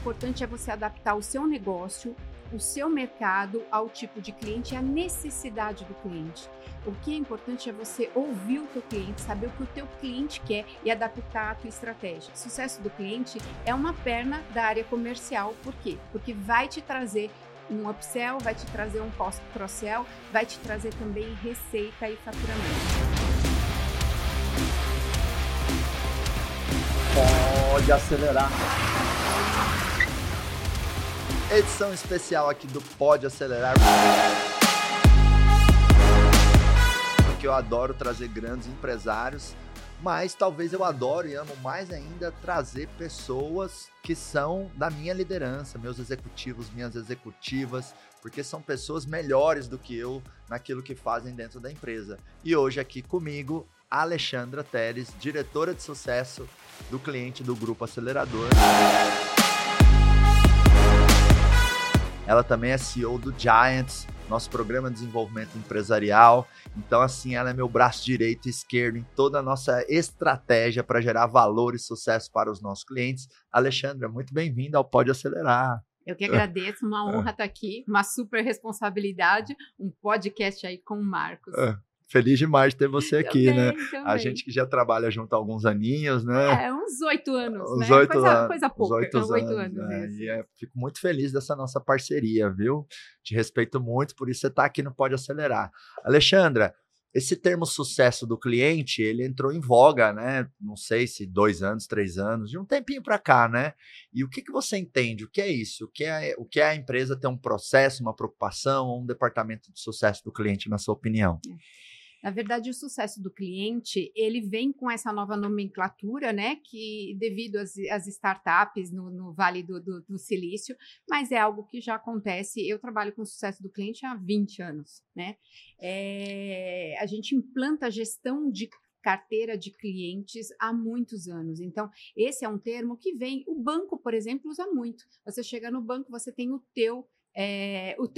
importante é você adaptar o seu negócio, o seu mercado ao tipo de cliente e à necessidade do cliente. O que é importante é você ouvir o teu cliente, saber o que o teu cliente quer e adaptar a tua estratégia. O sucesso do cliente é uma perna da área comercial. Por quê? Porque vai te trazer um upsell, vai te trazer um cross-sell, vai te trazer também receita e faturamento. Pode acelerar. Edição especial aqui do Pode Acelerar. Porque eu adoro trazer grandes empresários, mas talvez eu adoro e amo mais ainda trazer pessoas que são da minha liderança, meus executivos, minhas executivas, porque são pessoas melhores do que eu naquilo que fazem dentro da empresa. E hoje aqui comigo, Alexandra Telles, diretora de sucesso do cliente do Grupo Acelerador. Ela também é CEO do Giants, nosso programa de desenvolvimento empresarial. Então, assim, ela é meu braço direito e esquerdo em toda a nossa estratégia para gerar valor e sucesso para os nossos clientes. Alexandra, muito bem-vinda ao Pode Acelerar. Eu que agradeço, uma honra estar aqui, uma super responsabilidade, um podcast aí com o Marcos. Feliz demais de ter você aqui, também, né? Também. A gente que já trabalha junto há alguns aninhos, né? Uns 8 anos, né? Coisa pouca, 8 anos. Né? E fico muito feliz dessa nossa parceria, viu? Te respeito muito, por isso você está aqui no Pode Acelerar. Alexandra, esse termo sucesso do cliente, ele entrou em voga, né? Não sei se 2 anos, 3 anos, de um tempinho para cá, né? E o que você entende? O que é isso? O que é a empresa ter um processo, uma preocupação, ou um departamento de sucesso do cliente, na sua opinião? Na verdade, o sucesso do cliente, ele vem com essa nova nomenclatura, né, que devido às startups no Vale do Silício, mas é algo que já acontece. Eu trabalho com o sucesso do cliente há 20 anos, né? A gente implanta a gestão de carteira de clientes há muitos anos. Então, esse é um termo que vem, o banco, por exemplo, usa muito. Você chega no banco, você tem o teu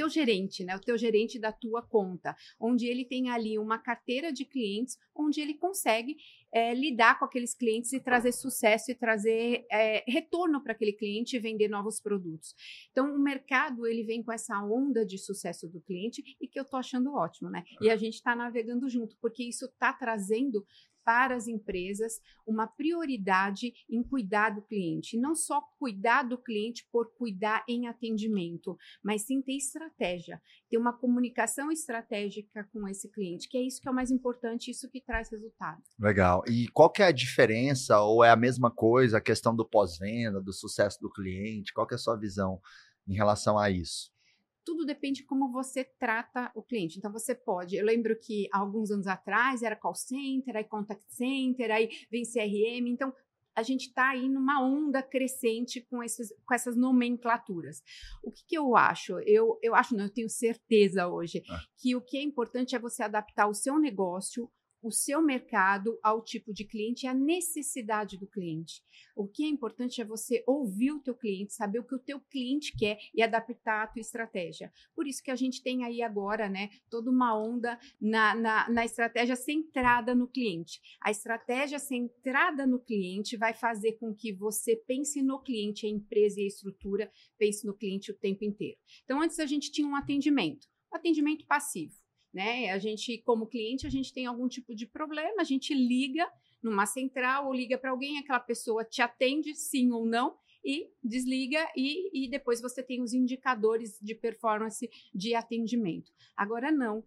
gerente, né? O teu gerente da tua conta, onde ele tem ali uma carteira de clientes, onde ele consegue lidar com aqueles clientes e trazer sucesso e trazer retorno para aquele cliente e vender novos produtos. Então, o mercado, ele vem com essa onda de sucesso do cliente e que eu estou achando ótimo, né? E a gente está navegando junto, porque isso está trazendo para as empresas uma prioridade em cuidar do cliente. Não só cuidar do cliente por cuidar em atendimento, mas sim ter estratégia, ter uma comunicação estratégica com esse cliente, que é isso que é o mais importante, isso que traz resultado. Legal. E qual que é a diferença, ou é a mesma coisa, a questão do pós-venda, do sucesso do cliente? Qual que é a sua visão em relação a isso? Tudo depende de como você trata o cliente. Então, você pode... Eu lembro que há alguns anos atrás era call center, aí contact center, aí vem CRM. Então, a gente está aí numa onda crescente com essas nomenclaturas. O que eu acho? Eu tenho certeza hoje que o que é importante é você adaptar o seu negócio, o seu mercado ao tipo de cliente e à necessidade do cliente. O que é importante é você ouvir o teu cliente, saber o que o teu cliente quer e adaptar a tua estratégia. Por isso que a gente tem aí agora, né, toda uma onda na estratégia centrada no cliente. A estratégia centrada no cliente vai fazer com que você pense no cliente, a empresa e a estrutura, pense no cliente o tempo inteiro. Então, antes a gente tinha um atendimento passivo. Né? A gente, como cliente, a gente tem algum tipo de problema, a gente liga numa central ou liga para alguém, aquela pessoa te atende, sim ou não, e desliga, e depois você tem os indicadores de performance de atendimento. Agora não,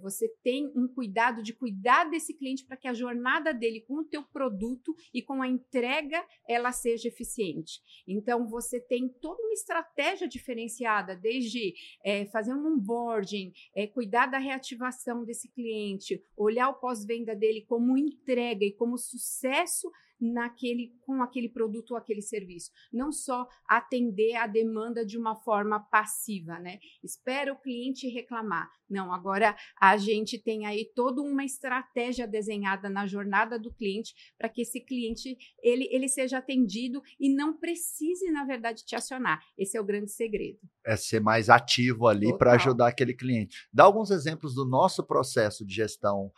você tem um cuidado de cuidar desse cliente para que a jornada dele com o teu produto e com a entrega, ela seja eficiente. Então, você tem toda uma estratégia diferenciada, desde fazer um onboarding, cuidar da reativação desse cliente, olhar o pós-venda dele como entrega e como sucesso com aquele produto ou aquele serviço. Não só atender a demanda de uma forma passiva, né? Espera o cliente reclamar. Não, agora a gente tem aí toda uma estratégia desenhada na jornada do cliente para que esse cliente, ele seja atendido e não precise, na verdade, te acionar. Esse é o grande segredo. É ser mais ativo ali para ajudar aquele cliente. Dá alguns exemplos do nosso processo de gestão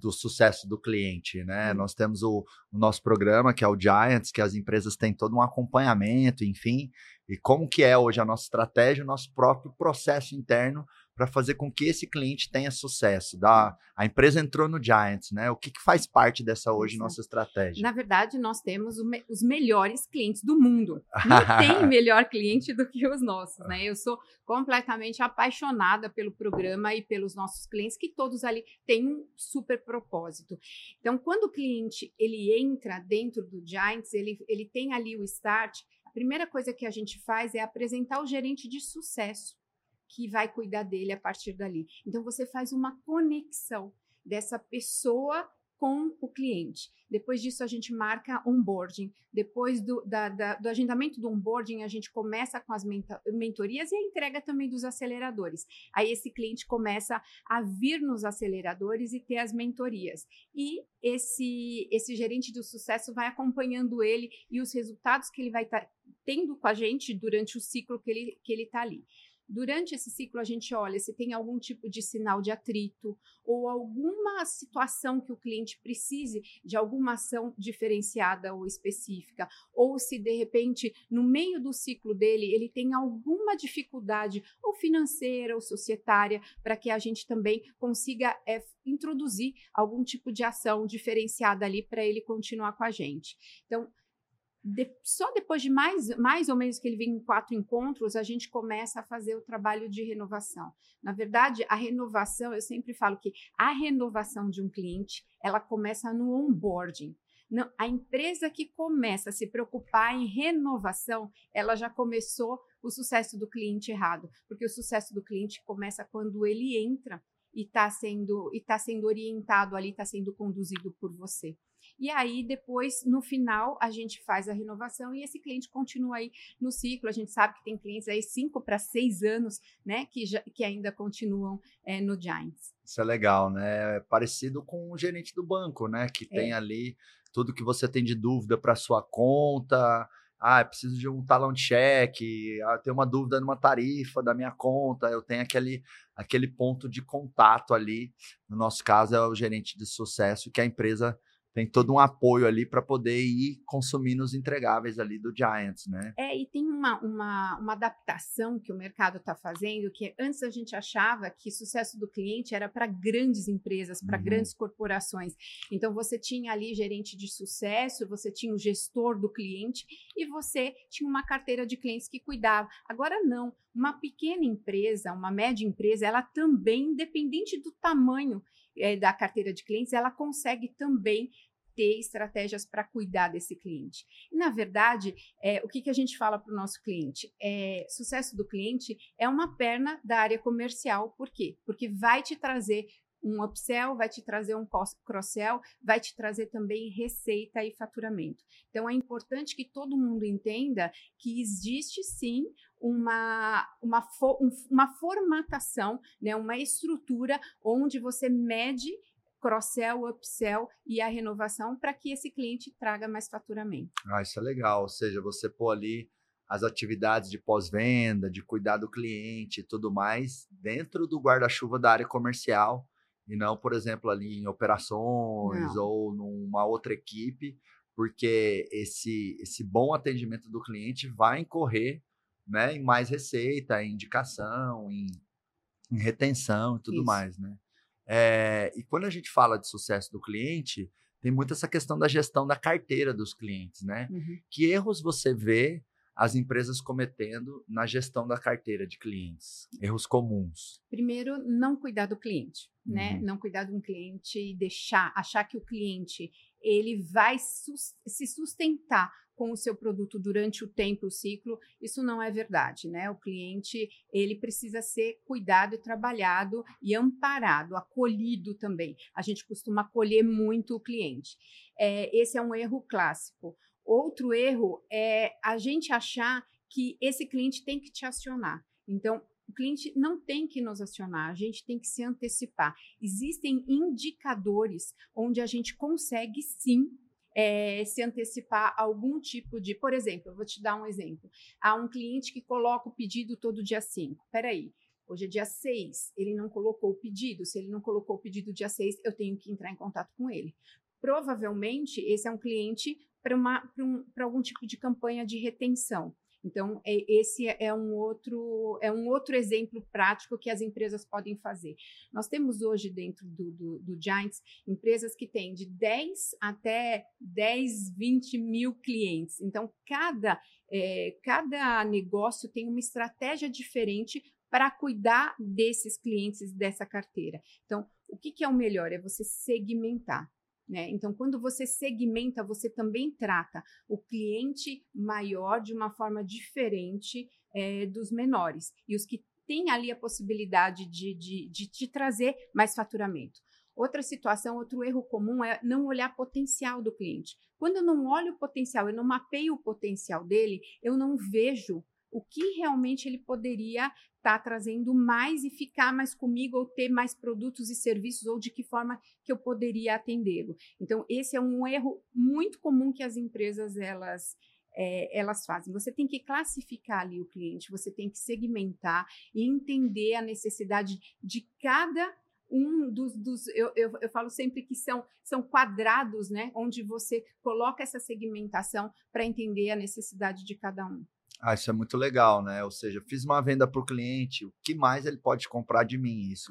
do sucesso do cliente, né? Nós temos o nosso programa, que é o Giants, que as empresas têm todo um acompanhamento, enfim, e como que é hoje a nossa estratégia, o nosso próprio processo interno para fazer com que esse cliente tenha sucesso. A empresa entrou no Giants, né? O que faz parte dessa hoje nossa estratégia? Na verdade, nós temos os melhores clientes do mundo. Não tem melhor cliente do que os nossos, né? Eu sou completamente apaixonada pelo programa e pelos nossos clientes, que todos ali têm um super propósito. Então, quando o cliente ele entra dentro do Giants, ele tem ali o start. A primeira coisa que a gente faz é apresentar o gerente de sucesso, que vai cuidar dele a partir dali. Então, você faz uma conexão dessa pessoa com o cliente. Depois disso, a gente marca onboarding. Depois do agendamento do onboarding, a gente começa com as mentorias e a entrega também dos aceleradores. Aí, esse cliente começa a vir nos aceleradores e ter as mentorias. E esse gerente do sucesso vai acompanhando ele e os resultados que ele vai estar tendo com a gente durante o ciclo que ele está ali. Durante esse ciclo, a gente olha se tem algum tipo de sinal de atrito ou alguma situação que o cliente precise de alguma ação diferenciada ou específica, ou se, de repente, no meio do ciclo dele, ele tem alguma dificuldade ou financeira ou societária, para que a gente também consiga introduzir algum tipo de ação diferenciada ali para ele continuar com a gente. Então, só depois de mais ou menos que ele vem em 4 encontros, a gente começa a fazer o trabalho de renovação. Na verdade, a renovação, eu sempre falo que a renovação de um cliente, ela começa no onboarding. Não, a empresa que começa a se preocupar em renovação, ela já começou o sucesso do cliente errado, porque o sucesso do cliente começa quando ele entra e está sendo orientado ali, está sendo conduzido por você. E aí, depois, no final, a gente faz a renovação e esse cliente continua aí no ciclo. A gente sabe que tem clientes aí 5 para 6 anos, né, que ainda continuam no Giants. Isso é legal, né? É parecido com o gerente do banco, né? Que tem ali tudo que você tem de dúvida para sua conta. Eu preciso de um talão de cheque, eu tenho uma dúvida numa tarifa da minha conta, eu tenho aquele ponto de contato ali. No nosso caso, é o gerente de sucesso, que a empresa tem todo um apoio ali para poder ir consumindo os entregáveis ali do Giants, né? E tem uma adaptação que o mercado está fazendo, que antes a gente achava que o sucesso do cliente era para grandes empresas, para grandes corporações. Então, você tinha ali gerente de sucesso, você tinha o gestor do cliente e você tinha uma carteira de clientes que cuidava. Agora, não. Uma pequena empresa, uma média empresa, ela também, independente do tamanho da carteira de clientes, ela consegue também ter estratégias para cuidar desse cliente. E, na verdade, o que a gente fala para o nosso cliente? Sucesso do cliente é uma perna da área comercial. Por quê? Porque vai te trazer um upsell, vai te trazer um cross-sell, vai te trazer também receita e faturamento. Então, é importante que todo mundo entenda que existe, sim, uma formatação, né, uma estrutura onde você mede cross-sell, upsell e a renovação para que esse cliente traga mais faturamento. Isso é legal. Ou seja, você pôr ali as atividades de pós-venda, de cuidar do cliente e tudo mais dentro do guarda-chuva da área comercial, e não, por exemplo, ali em operações ou numa outra equipe, porque esse bom atendimento do cliente vai incorrer, né, em mais receita, em indicação, em retenção e tudo mais, né? E quando a gente fala de sucesso do cliente, tem muito essa questão da gestão da carteira dos clientes, né? Que erros você vê as empresas cometendo na gestão da carteira de clientes? Erros comuns. Primeiro, não cuidar do cliente, né? Não cuidar de um cliente e achar que o cliente ele vai se sustentar com o seu produto durante o tempo, o ciclo. Isso não é verdade, né? O cliente, ele precisa ser cuidado e trabalhado e amparado, acolhido também. A gente costuma acolher muito o cliente. Esse é um erro clássico. Outro erro é a gente achar que esse cliente tem que te acionar. Então, o cliente não tem que nos acionar, a gente tem que se antecipar. Existem indicadores onde a gente consegue, sim, se antecipar a algum tipo de... Por exemplo, eu vou te dar um exemplo. Há um cliente que coloca o pedido todo dia 5. Espera aí, Hoje é dia 6, ele não colocou o pedido. Se ele não colocou o pedido dia 6, eu tenho que entrar em contato com ele. Provavelmente, esse é um cliente para algum tipo de campanha de retenção. Então, esse é um outro exemplo prático que as empresas podem fazer. Nós temos hoje dentro do Giants empresas que têm de 10 até 10, 20 mil clientes. Então, cada negócio tem uma estratégia diferente para cuidar desses clientes, dessa carteira. Então, o que é o melhor? É você segmentar. Né? Então, quando você segmenta, você também trata o cliente maior de uma forma diferente dos menores e os que têm ali a possibilidade de te trazer mais faturamento. Outra situação, outro erro comum é não olhar potencial do cliente. Quando eu não olho o potencial, eu não mapeio o potencial dele, eu não vejo o que realmente ele poderia estar trazendo mais e ficar mais comigo ou ter mais produtos e serviços ou de que forma que eu poderia atendê-lo. Então, esse é um erro muito comum que as empresas elas fazem. Você tem que classificar ali o cliente, você tem que segmentar e entender a necessidade de cada um dos eu falo sempre que são quadrados, né, onde você coloca essa segmentação para entender a necessidade de cada um. Ah, isso é muito legal, né? Ou seja, fiz uma venda para o cliente, o que mais ele pode comprar de mim? Isso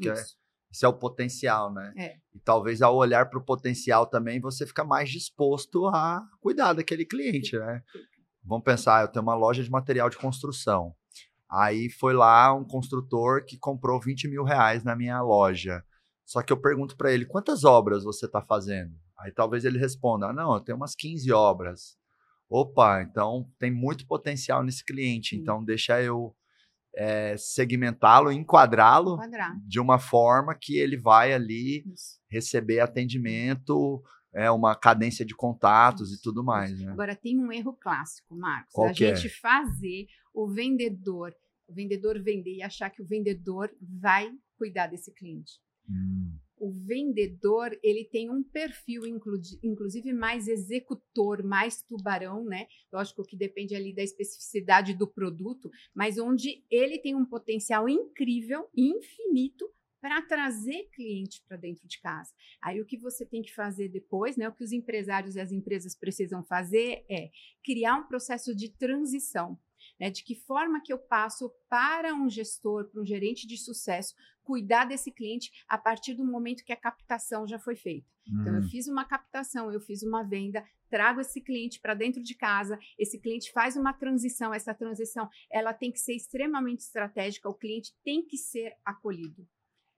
é o potencial, né? É. E talvez ao olhar para o potencial também, você fica mais disposto a cuidar daquele cliente, né? Vamos pensar, eu tenho uma loja de material de construção. Aí foi lá um construtor que comprou 20 mil reais na minha loja. Só que eu pergunto para ele, quantas obras você está fazendo? Aí talvez ele responda, não, eu tenho umas 15 obras. Opa, então tem muito potencial nesse cliente, então deixa eu segmentá-lo, enquadrá-lo de uma forma que ele vai ali receber atendimento, uma cadência de contatos e tudo mais. Né? Agora, tem um erro clássico, Marcos. A gente fazer o vendedor vender e achar que o vendedor vai cuidar desse cliente. O vendedor, ele tem um perfil, inclusive, mais executor, mais tubarão, né? Lógico que depende ali da especificidade do produto, mas onde ele tem um potencial incrível, infinito, para trazer cliente para dentro de casa. Aí o que você tem que fazer depois, né? O que os empresários e as empresas precisam fazer é criar um processo de transição, né? De que forma que eu passo para um gestor, para um gerente de sucesso, cuidar desse cliente a partir do momento que a captação já foi feita. Então, eu fiz uma captação, eu fiz uma venda, trago esse cliente para dentro de casa, esse cliente faz uma transição, essa transição ela tem que ser extremamente estratégica, o cliente tem que ser acolhido.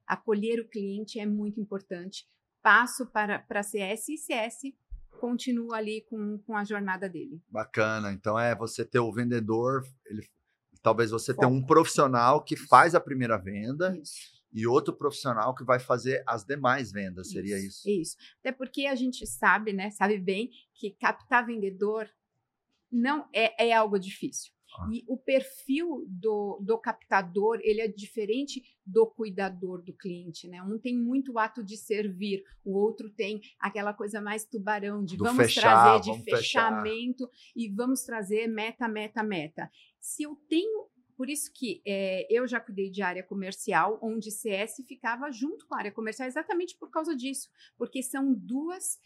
Acolher o cliente é muito importante. Passo para CS e CS continua ali com a jornada dele. Bacana. Então, você ter o vendedor, talvez você tenha um profissional que faz a primeira venda e outro profissional que vai fazer as demais vendas. Seria isso? Isso. Até porque a gente sabe, né? Sabe bem que captar vendedor não é algo difícil. E o perfil do captador, ele é diferente do cuidador do cliente, né? Um tem muito ato de servir, o outro tem aquela coisa mais tubarão, de vamos trazer fechamento. E vamos trazer meta. Se eu tenho... Por isso que eu já cuidei de área comercial, onde CS ficava junto com a área comercial, exatamente por causa disso. Porque são dois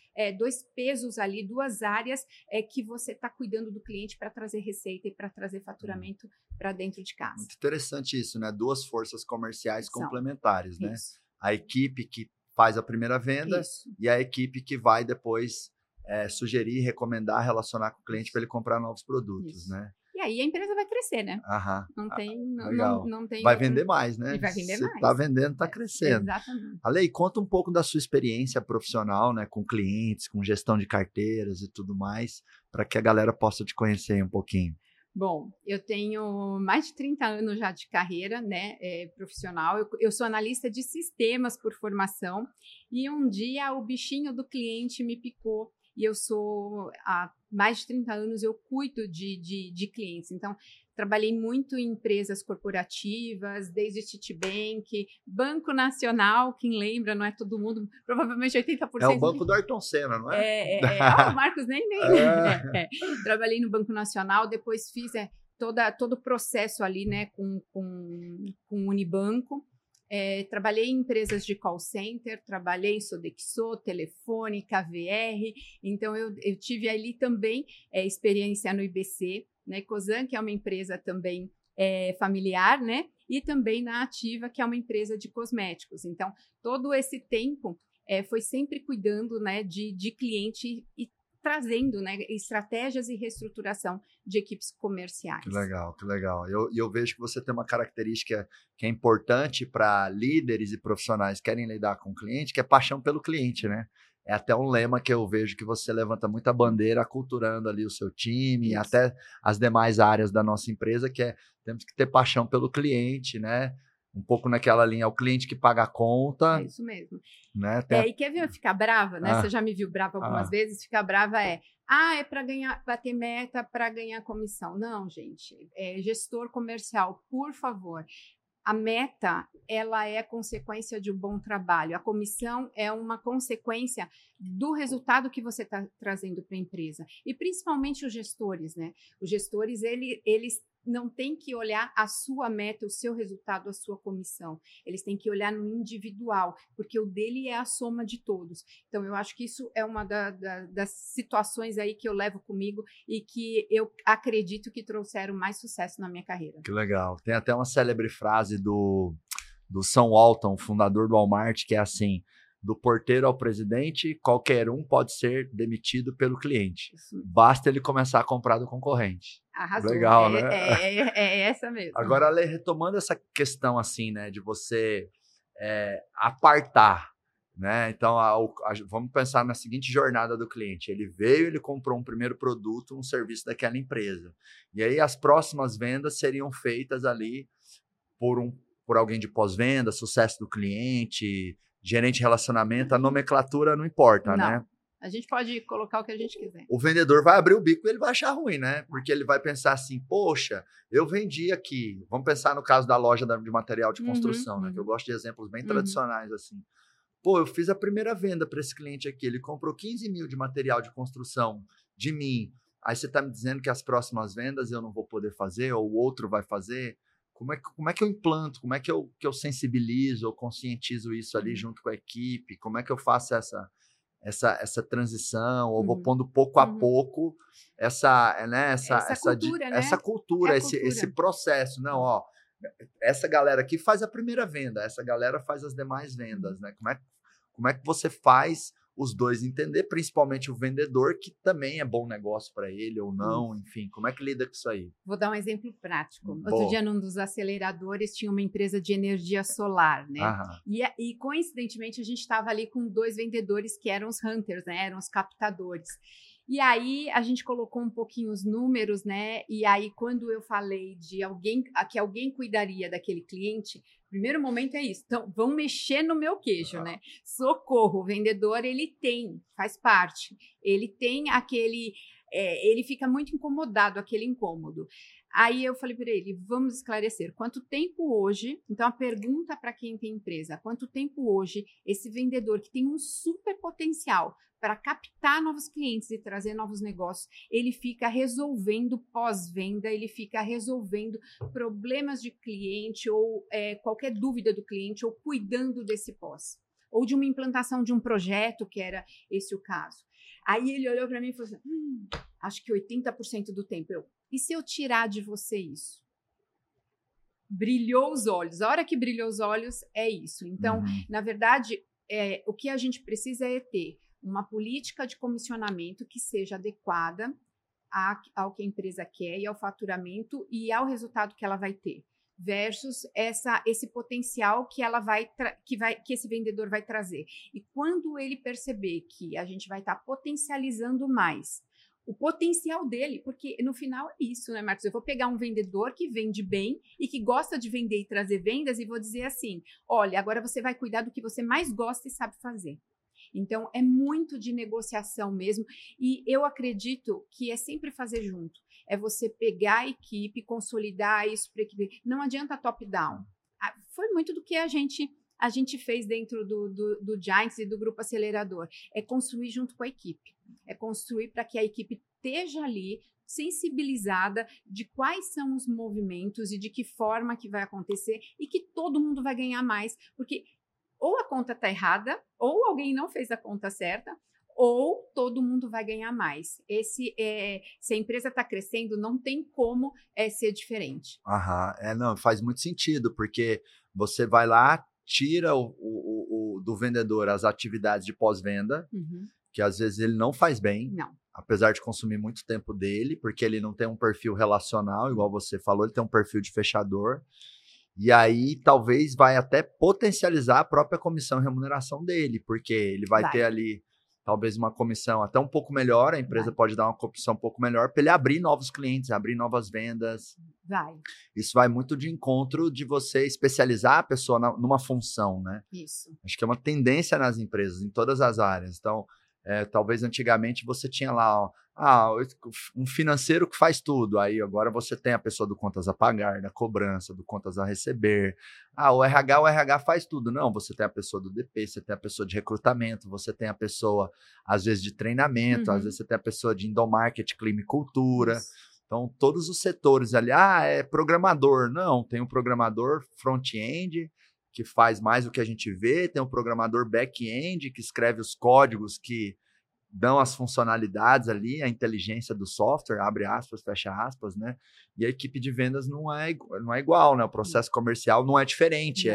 pesos ali, duas áreas que você está cuidando do cliente para trazer receita e para trazer faturamento para dentro de casa. Muito interessante isso, né? Duas forças comerciais complementares, né? A equipe que faz a primeira venda e a equipe que vai depois sugerir, recomendar, relacionar com o cliente para ele comprar novos produtos, né? E aí a empresa vai crescer, né? Não tem. Vai vender mais, né? E vai vender mais. Você tá vendendo, tá crescendo. Exatamente. Ale, conta um pouco da sua experiência profissional, né? Com clientes, com gestão de carteiras e tudo mais, para que a galera possa te conhecer um pouquinho. Bom, eu tenho mais de 30 anos já de carreira, né, profissional. Eu sou analista de sistemas por formação e um dia o bichinho do cliente me picou. E eu sou, há mais de 30 anos, eu cuido de clientes. Então, trabalhei muito em empresas corporativas, desde Citibank, Banco Nacional, quem lembra, não é todo mundo, provavelmente 80%. É o banco do Ayrton Senna, não é? O Marcos nem. Trabalhei no Banco Nacional, depois fiz todo o processo ali, né, com o Unibanco. Trabalhei em empresas de call center, trabalhei em Sodexo, Telefônica, VR, então eu tive ali também experiência no IBC, né, Cosan, que é uma empresa também familiar, né, e também na Ativa, que é uma empresa de cosméticos. Então, todo esse tempo foi sempre cuidando, né, de cliente e trazendo, né, estratégias e reestruturação de equipes comerciais. Que legal, que legal. Eu vejo que você tem uma característica que é importante para líderes e profissionais que querem lidar com o cliente, que é paixão pelo cliente, né? É até um lema que eu vejo que você levanta muita bandeira, aculturando ali o seu time, isso, até as demais áreas da nossa empresa, que é, temos que ter paixão pelo cliente, né? Um pouco naquela linha, é o cliente que paga a conta. É isso mesmo. Né? E quer ver eu ficar brava, né? Você já me viu brava algumas vezes, ficar brava é para ganhar, bater meta, para ganhar comissão. Não, gente, gestor comercial, por favor. A meta, ela é consequência de um bom trabalho. A comissão é uma consequência do resultado que você está trazendo para a empresa. E principalmente os gestores, né? Os gestores, eles não têm que olhar a sua meta, o seu resultado, a sua comissão. Eles têm que olhar no individual, porque o dele é a soma de todos. Então, eu acho que isso é uma das situações aí que eu levo comigo e que eu acredito que trouxeram mais sucesso na minha carreira. Que legal. Tem até uma célebre frase do Sam Walton, fundador do Walmart, que é assim: do porteiro ao presidente, qualquer um pode ser demitido pelo cliente. Isso. Basta ele começar a comprar do concorrente. Arrasou. Legal, né? É essa mesmo. Agora, Ale, retomando essa questão assim, né, de você apartar, né? Então, vamos pensar na seguinte jornada do cliente. Ele veio, ele comprou um primeiro produto, um serviço daquela empresa. E aí, as próximas vendas seriam feitas ali por alguém de pós-venda, sucesso do cliente, gerente de relacionamento, a nomenclatura não importa, não, né? A gente pode colocar o que a gente quiser. O vendedor vai abrir o bico e ele vai achar ruim, né? Porque ele vai pensar assim, poxa, eu vendi aqui. Vamos pensar no caso da loja de material de construção, né? Que eu gosto de exemplos bem tradicionais, assim. Pô, eu fiz a primeira venda para esse cliente aqui. Ele comprou 15 mil de material de construção de mim. Aí você está me dizendo que as próximas vendas eu não vou poder fazer ou o outro vai fazer. Como é que eu implanto? Como é que eu sensibilizo ou conscientizo isso ali junto com a equipe? Como é que eu faço essa transição? Ou vou pondo pouco a pouco essa cultura, esse processo. Não, ó, essa galera aqui faz a primeira venda, essa galera faz as demais vendas, né? Como é que você faz os dois entender, principalmente o vendedor, que também é bom negócio para ele ou não, enfim, como é que lida com isso aí? Vou dar um exemplo prático. Outro dia, num dos aceleradores, tinha uma empresa de energia solar, né? E coincidentemente, a gente estava ali com dois vendedores que eram os hunters, né? Eram os captadores. E aí, a gente colocou um pouquinho os números, né? E aí, quando eu falei de que alguém cuidaria daquele cliente, primeiro momento é isso. Então, vão mexer no meu queijo, né? Socorro, o vendedor, ele tem, faz parte. Ele tem aquele... ele fica muito incomodado, aquele incômodo. Aí eu falei para ele, vamos esclarecer. Quanto tempo hoje... Então, a pergunta para quem tem empresa. Quanto tempo hoje esse vendedor que tem um super potencial para captar novos clientes e trazer novos negócios, ele fica resolvendo pós-venda, ele fica resolvendo problemas de cliente ou qualquer dúvida do cliente ou cuidando desse pós. Ou de uma implantação de um projeto, que era esse o caso. Aí ele olhou para mim e falou assim, acho que 80% do tempo. E se eu tirar de você isso? Brilhou os olhos. A hora que brilhou os olhos é isso. Então, na verdade, o que a gente precisa é ter uma política de comissionamento que seja adequada ao que a empresa quer e ao faturamento e ao resultado que ela vai ter, versus esse potencial que ela que esse vendedor vai trazer. E quando ele perceber que a gente vai estar potencializando mais o potencial dele, porque no final é isso, né, Marcos? Eu vou pegar um vendedor que vende bem e que gosta de vender e trazer vendas e vou dizer assim, olha, agora você vai cuidar do que você mais gosta e sabe fazer. Então, é muito de negociação mesmo e eu acredito que é sempre fazer junto. É você pegar a equipe, consolidar isso para a equipe. Não adianta top-down. Foi muito do que a gente fez dentro do Giants e do Grupo Acelerador. É construir junto com a equipe. É construir para que a equipe esteja ali sensibilizada de quais são os movimentos e de que forma que vai acontecer e que todo mundo vai ganhar mais, porque ou a conta está errada, ou alguém não fez a conta certa, ou todo mundo vai ganhar mais. Se a empresa está crescendo, não tem como ser diferente. Aham, não, faz muito sentido, porque você vai lá, tira do vendedor as atividades de pós-venda, que às vezes ele não faz bem, apesar de consumir muito tempo dele, porque ele não tem um perfil relacional, igual você falou, ele tem um perfil de fechador. E aí, talvez, vai até potencializar a própria comissão e remuneração dele, porque ele vai ter ali talvez uma comissão até um pouco melhor, a empresa pode dar uma comissão um pouco melhor para ele abrir novos clientes, abrir novas vendas. Isso vai muito de encontro de você especializar a pessoa numa função, né? Isso. Acho que é uma tendência nas empresas, em todas as áreas. Então, talvez antigamente você tinha lá um financeiro que faz tudo. Aí agora você tem a pessoa do contas a pagar, da cobrança, do contas a receber. O RH faz tudo. Não, você tem a pessoa do DP, você tem a pessoa de recrutamento, você tem a pessoa, às vezes, de treinamento, às vezes você tem a pessoa de endomarketing, clima e cultura. Isso. Então, todos os setores ali. É programador. Não, tem um programador front-end que faz mais o que a gente vê, tem um programador back-end que escreve os códigos que dão as funcionalidades ali, a inteligência do software, abre aspas, fecha aspas, né? E a equipe de vendas não é igual, né? O processo comercial não é diferente,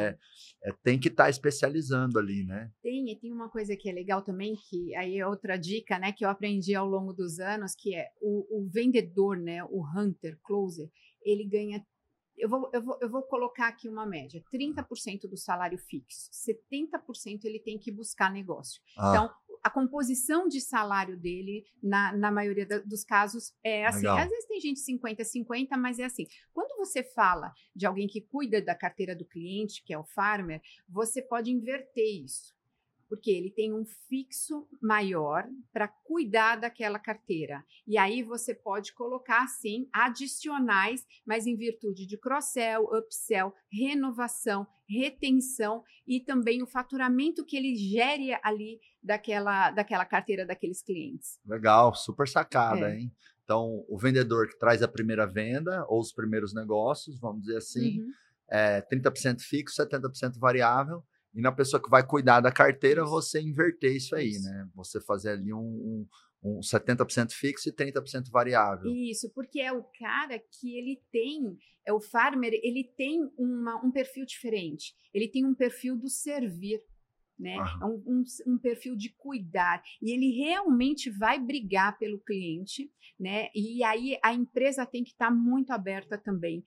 tem que estar especializando ali, né? Tem uma coisa que é legal também, que aí é outra dica, né, que eu aprendi ao longo dos anos, que é o vendedor, né, o hunter, closer, ele ganha, eu vou colocar aqui uma média, 30% do salário fixo, 70% ele tem que buscar negócio. Então, a composição de salário dele, na maioria dos casos, é assim. Legal. Às vezes tem gente 50-50, mas é assim. Quando você fala de alguém que cuida da carteira do cliente, que é o farmer, você pode inverter isso, porque ele tem um fixo maior para cuidar daquela carteira. E aí você pode colocar, sim, adicionais, mas em virtude de cross-sell, upsell, renovação, retenção e também o faturamento que ele gere ali daquela carteira daqueles clientes. Legal, super sacada, hein? Então, o vendedor que traz a primeira venda ou os primeiros negócios, vamos dizer assim, 30% fixo, 70% variável. E na pessoa que vai cuidar da carteira, você inverter isso aí, né? Você fazer ali um 70% fixo e 30% variável. Isso, porque é o cara que ele tem, o farmer, ele tem um perfil diferente. Ele tem um perfil do servir, né? Um perfil de cuidar. E ele realmente vai brigar pelo cliente, né? E aí a empresa tem que estar muito aberta também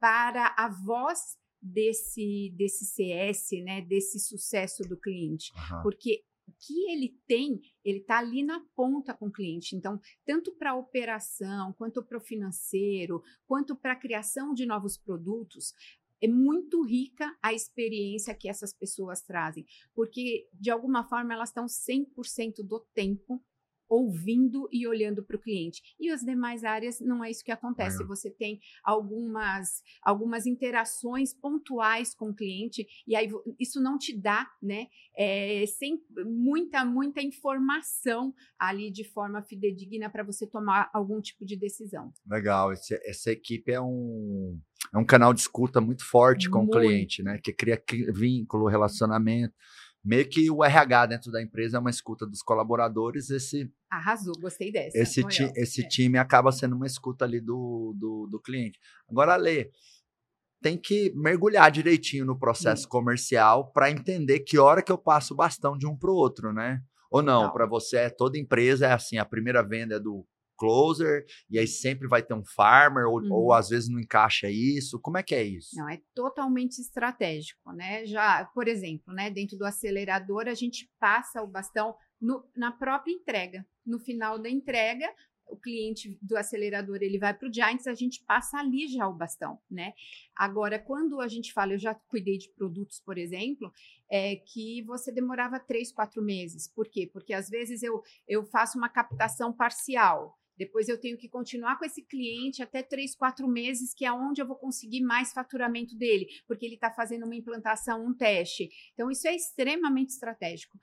para a voz desse CS, né, desse sucesso do cliente, porque o que ele tem, ele está ali na ponta com o cliente, então tanto para a operação, quanto para o financeiro, quanto para a criação de novos produtos, é muito rica a experiência que essas pessoas trazem, porque de alguma forma elas estão 100% do tempo ouvindo e olhando para o cliente. E as demais áreas não é isso que acontece. Você tem algumas interações pontuais com o cliente e aí isso não te dá, né, sem muita informação ali de forma fidedigna para você tomar algum tipo de decisão. Legal. Essa equipe é um canal de escuta muito forte com o cliente, né, que cria vínculo, relacionamento. Meio que o RH dentro da empresa é uma escuta dos colaboradores. Arrasou, gostei dessa. Esse time acaba sendo uma escuta ali do cliente. Agora, Lê, tem que mergulhar direitinho no processo comercial para entender que hora que eu passo o bastão de um para o outro, né? Ou não, para você, toda empresa é assim, a primeira venda é do closer, e aí sempre vai ter um farmer, ou às vezes não encaixa isso. Como é que é isso? Não, é totalmente estratégico, né? Já, por exemplo, né, dentro do acelerador, a gente passa o bastão na própria entrega. No final da entrega, o cliente do acelerador, ele vai para o Giants, a gente passa ali já o bastão, né? Agora, quando a gente fala, eu já cuidei de produtos, por exemplo, que você demorava 3-4 meses. Por quê? Porque às vezes eu faço uma captação parcial. Depois eu tenho que continuar com esse cliente até 3-4 meses, que é onde eu vou conseguir mais faturamento dele, porque ele está fazendo uma implantação, um teste. Então, isso é extremamente estratégico.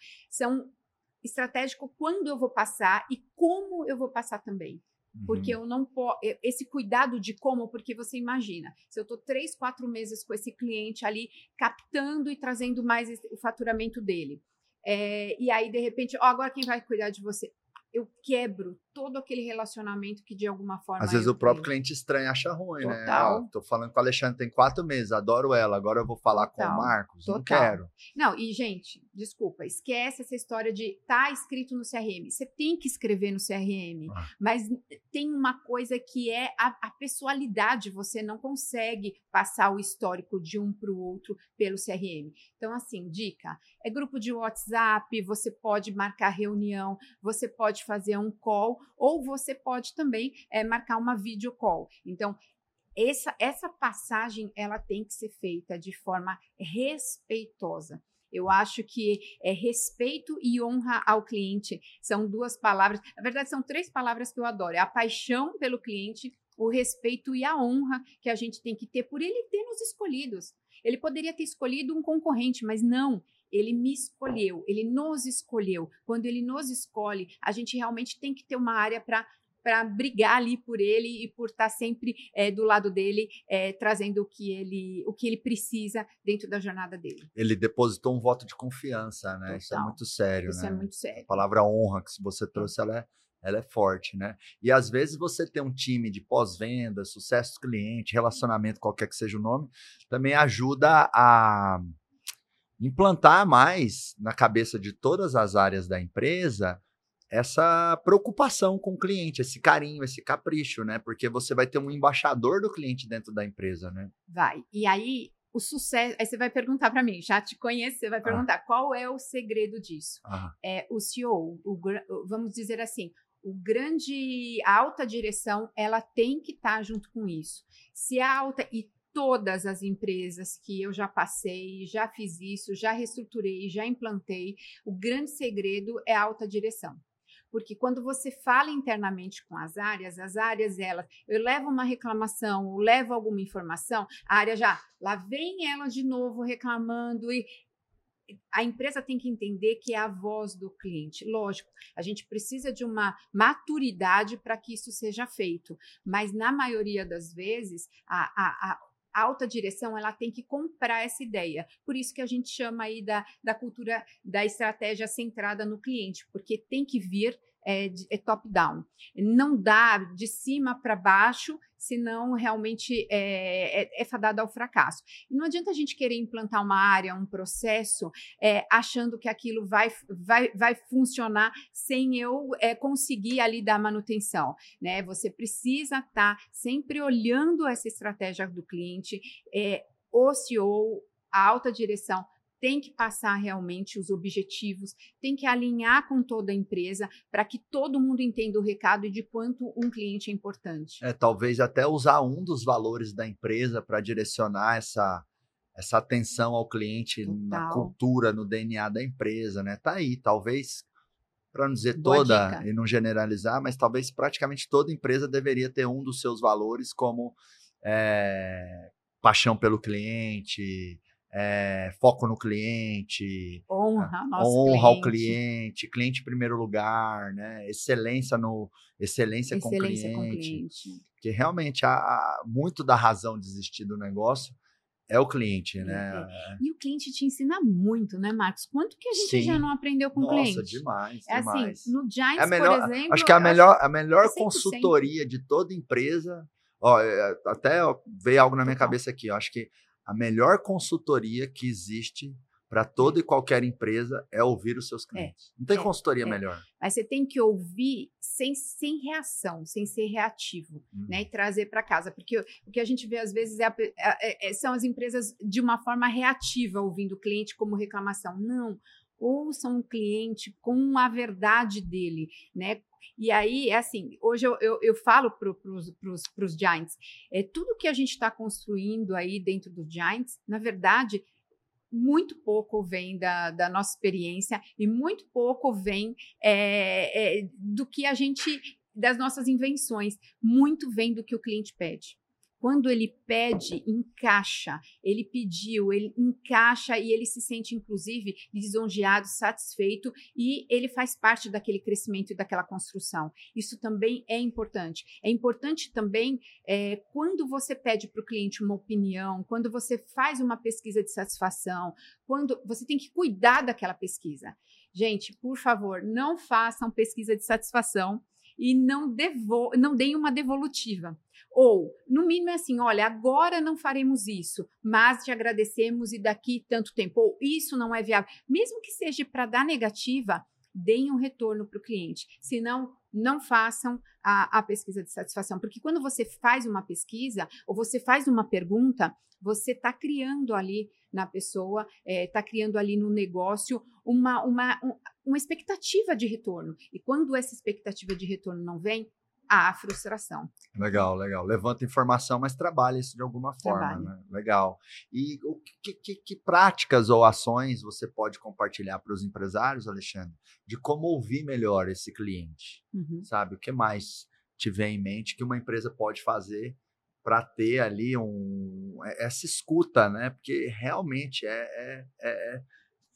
Estratégico quando eu vou passar e como eu vou passar também. Porque eu não posso... Esse cuidado de como, porque você imagina, se eu estou 3, 4 meses com esse cliente ali, captando e trazendo mais o faturamento dele. E aí, de repente, agora quem vai cuidar de você? Eu quebro todo aquele relacionamento que, de alguma forma... Às vezes o próprio cliente estranho acha ruim, né? Tô falando com a Alexandra tem 4 meses, adoro ela, agora eu vou falar com o Marcos, não quero. Não, e gente, desculpa, esquece essa história de tá escrito no CRM. Você tem que escrever no CRM, mas tem uma coisa que é a pessoalidade, você não consegue passar o histórico de um para o outro pelo CRM. Então, assim, dica, é grupo de WhatsApp, você pode marcar reunião, você pode fazer um call, ou você pode também marcar uma video call. Então, essa passagem ela tem que ser feita de forma respeitosa. Eu acho que respeito e honra ao cliente são 2 palavras. Na verdade, são 3 palavras que eu adoro. É a paixão pelo cliente, o respeito e a honra que a gente tem que ter por ele ter nos escolhidos. Ele poderia ter escolhido um concorrente, mas não. Ele me escolheu, ele nos escolheu. Quando ele nos escolhe, a gente realmente tem que ter uma área para brigar ali por ele e por estar sempre do lado dele, trazendo o que ele precisa dentro da jornada dele. Ele depositou um voto de confiança, né? Total. Isso é muito sério, Isso é muito sério. A palavra honra que você trouxe, ela é forte, né? E às vezes você ter um time de pós-venda, sucesso do cliente, relacionamento, qualquer que seja o nome, também ajuda a implantar mais na cabeça de todas as áreas da empresa essa preocupação com o cliente, esse carinho, esse capricho, né? Porque você vai ter um embaixador do cliente dentro da empresa, né? Vai. E aí, o sucesso... Aí você vai perguntar para mim, já te conheço, você vai perguntar qual é o segredo disso? O CEO, vamos dizer assim... a alta direção, ela tem que estar junto com isso. Se a alta... E todas as empresas que eu já passei, já fiz isso, já reestruturei, já implantei, o grande segredo é a alta direção. Porque quando você fala internamente com as áreas, eu levo uma reclamação, eu levo alguma informação, a área lá vem ela de novo reclamando e... A empresa tem que entender que é a voz do cliente. Lógico, a gente precisa de uma maturidade para que isso seja feito, mas na maioria das vezes, a alta direção ela tem que comprar essa ideia. Por isso que a gente chama aí da cultura, da estratégia centrada no cliente, porque tem que vir top-down. Não dá de cima para baixo, senão realmente é fadado ao fracasso. E não adianta a gente querer implantar uma área, um processo, achando que aquilo vai funcionar sem eu conseguir ali dar manutenção, né? Você precisa estar sempre olhando essa estratégia do cliente, o CEO, a alta direção, tem que passar realmente os objetivos, tem que alinhar com toda a empresa para que todo mundo entenda o recado e de quanto um cliente é importante. Talvez até usar um dos valores da empresa para direcionar essa atenção ao cliente na cultura, no DNA da empresa, né? Tá aí, talvez, para não dizer boa toda dica. E não generalizar, mas talvez praticamente toda empresa deveria ter um dos seus valores como paixão pelo cliente, foco no cliente, honra ao cliente, cliente em primeiro lugar, né? Excelência com o cliente. Porque realmente muito da razão de existir do negócio é o cliente, né? E o cliente te ensina muito, né, Marcos? Quanto que a gente já não aprendeu com o cliente? Nossa, demais, demais. Assim, no Giants, por exemplo... Acho que a melhor consultoria de toda empresa... veio algo na minha cabeça aqui, acho que a melhor consultoria que existe para toda e qualquer empresa é ouvir os seus clientes. Não tem consultoria melhor. Mas você tem que ouvir sem reação, sem ser reativo, né? E trazer para casa. Porque o que a gente vê às vezes são as empresas de uma forma reativa ouvindo o cliente como reclamação. Não, ouçam o cliente com a verdade dele, né? E aí, hoje eu falo para os Giants, tudo que a gente está construindo aí dentro do Giants, na verdade, muito pouco vem da nossa experiência e muito pouco vem das nossas invenções, muito vem do que o cliente pede. Quando ele pede, encaixa. Ele pediu, ele encaixa e ele se sente, inclusive, lisonjeado, satisfeito e ele faz parte daquele crescimento e daquela construção. Isso também é importante. É importante também quando você pede para o cliente uma opinião, quando você faz uma pesquisa de satisfação, quando você tem que cuidar daquela pesquisa. Gente, por favor, não façam pesquisa de satisfação e não deem uma devolutiva. Ou, no mínimo, é assim, olha, agora não faremos isso, mas te agradecemos e daqui tanto tempo. Ou, isso não é viável. Mesmo que seja para dar negativa, deem um retorno para o cliente. Senão, não façam a pesquisa de satisfação. Porque quando você faz uma pesquisa ou você faz uma pergunta, você está criando ali na pessoa, está criando ali no negócio uma expectativa de retorno. E quando essa expectativa de retorno não vem, há a frustração. Legal, legal. Levanta informação, mas trabalha isso de alguma forma, né? Legal. E que práticas ou ações você pode compartilhar para os empresários, Alexandra, de como ouvir melhor esse cliente? Uhum. Sabe, o que mais te vem em mente que uma empresa pode fazer para ter ali essa escuta, né? Porque realmente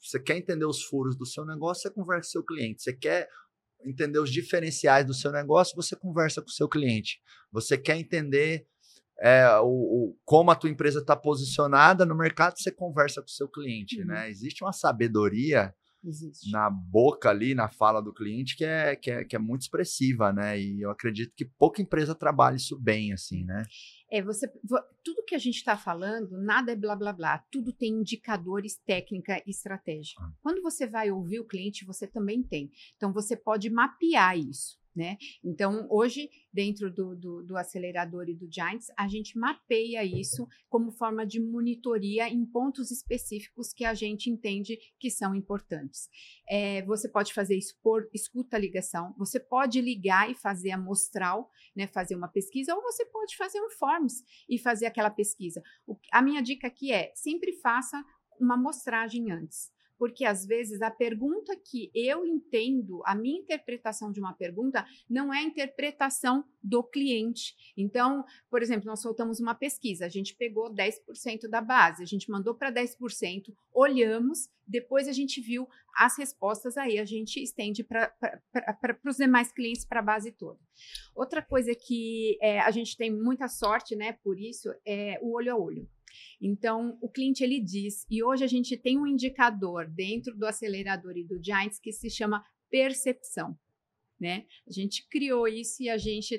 você quer entender os furos do seu negócio, você conversa com o seu cliente. Você quer entender os diferenciais do seu negócio, você conversa com o seu cliente. Você quer entender como a tua empresa está posicionada no mercado, você conversa com o seu cliente, uhum, né? Existe uma sabedoria na boca ali, na fala do cliente, que é muito expressiva, né? E eu acredito que pouca empresa trabalha isso bem, assim, né? Tudo que a gente está falando, nada é blá, blá, blá. Tudo tem indicadores, técnica e estratégia. Quando você vai ouvir o cliente, você também tem. Então, você pode mapear isso, né? Então, hoje, dentro do Acelerador e do Giants, a gente mapeia isso como forma de monitoria em pontos específicos que a gente entende que são importantes. Você pode fazer isso por escuta-ligação, você pode ligar e fazer amostral, né, fazer uma pesquisa, ou você pode fazer um forms e fazer aquela pesquisa. A minha dica aqui é, sempre faça uma amostragem antes. Porque, às vezes, a pergunta que eu entendo, a minha interpretação de uma pergunta, não é a interpretação do cliente. Então, por exemplo, nós soltamos uma pesquisa, a gente pegou 10% da base, a gente mandou para 10%, olhamos, depois a gente viu as respostas, aí a gente estende para os demais clientes, para a base toda. Outra coisa que a gente tem muita sorte, né, por isso, é o olho a olho. Então, o cliente, ele diz, e hoje a gente tem um indicador dentro do Acelerador e do Giants que se chama percepção, né? A gente criou isso e a gente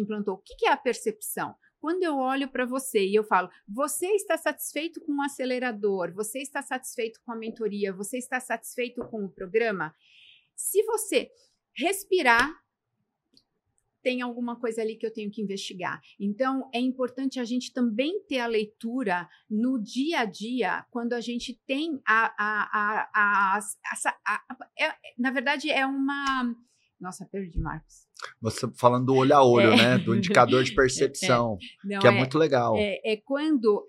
implantou. O que é a percepção? Quando eu olho para você e eu falo, você está satisfeito com o acelerador, você está satisfeito com a mentoria, você está satisfeito com o programa? Se você respirar, tem alguma coisa ali que eu tenho que investigar. Então, é importante a gente também ter a leitura no dia a dia, quando a gente tem na verdade, é uma... Nossa, perdi, Marcos. Você falando do olho a olho, né? Do indicador de percepção, não, que é muito legal. Quando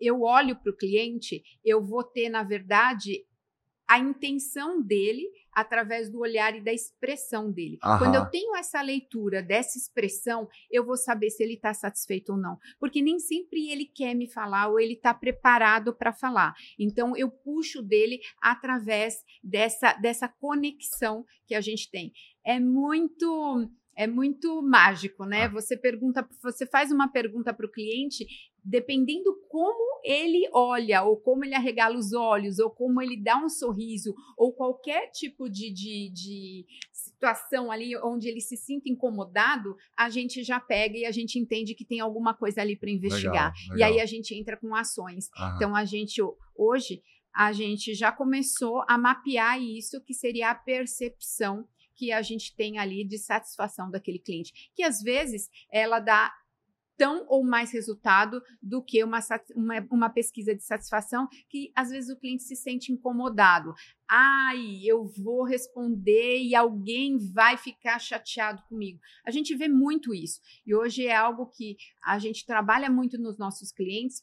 eu olho para o cliente, eu vou ter, na verdade, a intenção dele através do olhar e da expressão dele. Aham. Quando eu tenho essa leitura dessa expressão, eu vou saber se ele está satisfeito ou não. Porque nem sempre ele quer me falar ou ele está preparado para falar. Então, eu puxo dele através dessa conexão que a gente tem. É muito mágico, né? Ah. Você faz uma pergunta para o cliente, dependendo como ele olha, ou como ele arregala os olhos, ou como ele dá um sorriso, ou qualquer tipo de situação ali onde ele se sinta incomodado, a gente já pega e a gente entende que tem alguma coisa ali para investigar. Legal, legal. E aí a gente entra com ações. Ah. Então, hoje, a gente já começou a mapear isso, que seria a percepção que a gente tem ali de satisfação daquele cliente, que às vezes ela dá tão ou mais resultado do que uma pesquisa de satisfação, que às vezes o cliente se sente incomodado. Ai, eu vou responder e alguém vai ficar chateado comigo. A gente vê muito isso. E hoje é algo que a gente trabalha muito nos nossos clientes,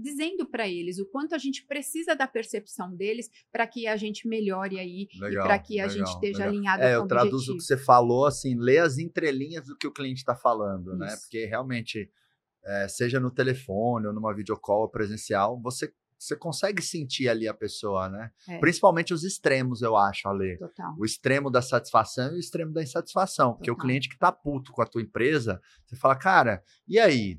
dizendo para eles o quanto a gente precisa da percepção deles para que a gente melhore aí, legal, e para que a gente esteja alinhado com o objetivo. Eu traduzo o que você falou, assim, lê as entrelinhas do que o cliente está falando, né? Porque realmente, seja no telefone ou numa videocall presencial, você consegue sentir ali a pessoa, né? Principalmente os extremos, eu acho, Ale. Total. O extremo da satisfação e o extremo da insatisfação. Total. Porque o cliente que tá puto com a tua empresa, você fala, cara, e aí?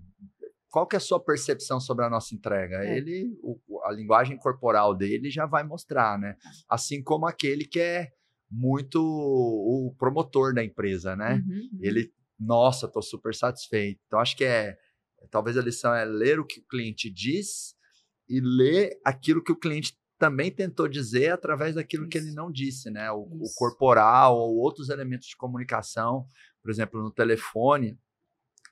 Qual que é a sua percepção sobre a nossa entrega? Ele, a linguagem corporal dele já vai mostrar, né? Assim como aquele que é muito o promotor da empresa, né? Uhum. Ele, nossa, tô super satisfeito. Então, acho que talvez a lição é ler o que o cliente diz e ler aquilo que o cliente também tentou dizer através daquilo que ele não disse, né? O corporal ou outros elementos de comunicação. Por exemplo, no telefone,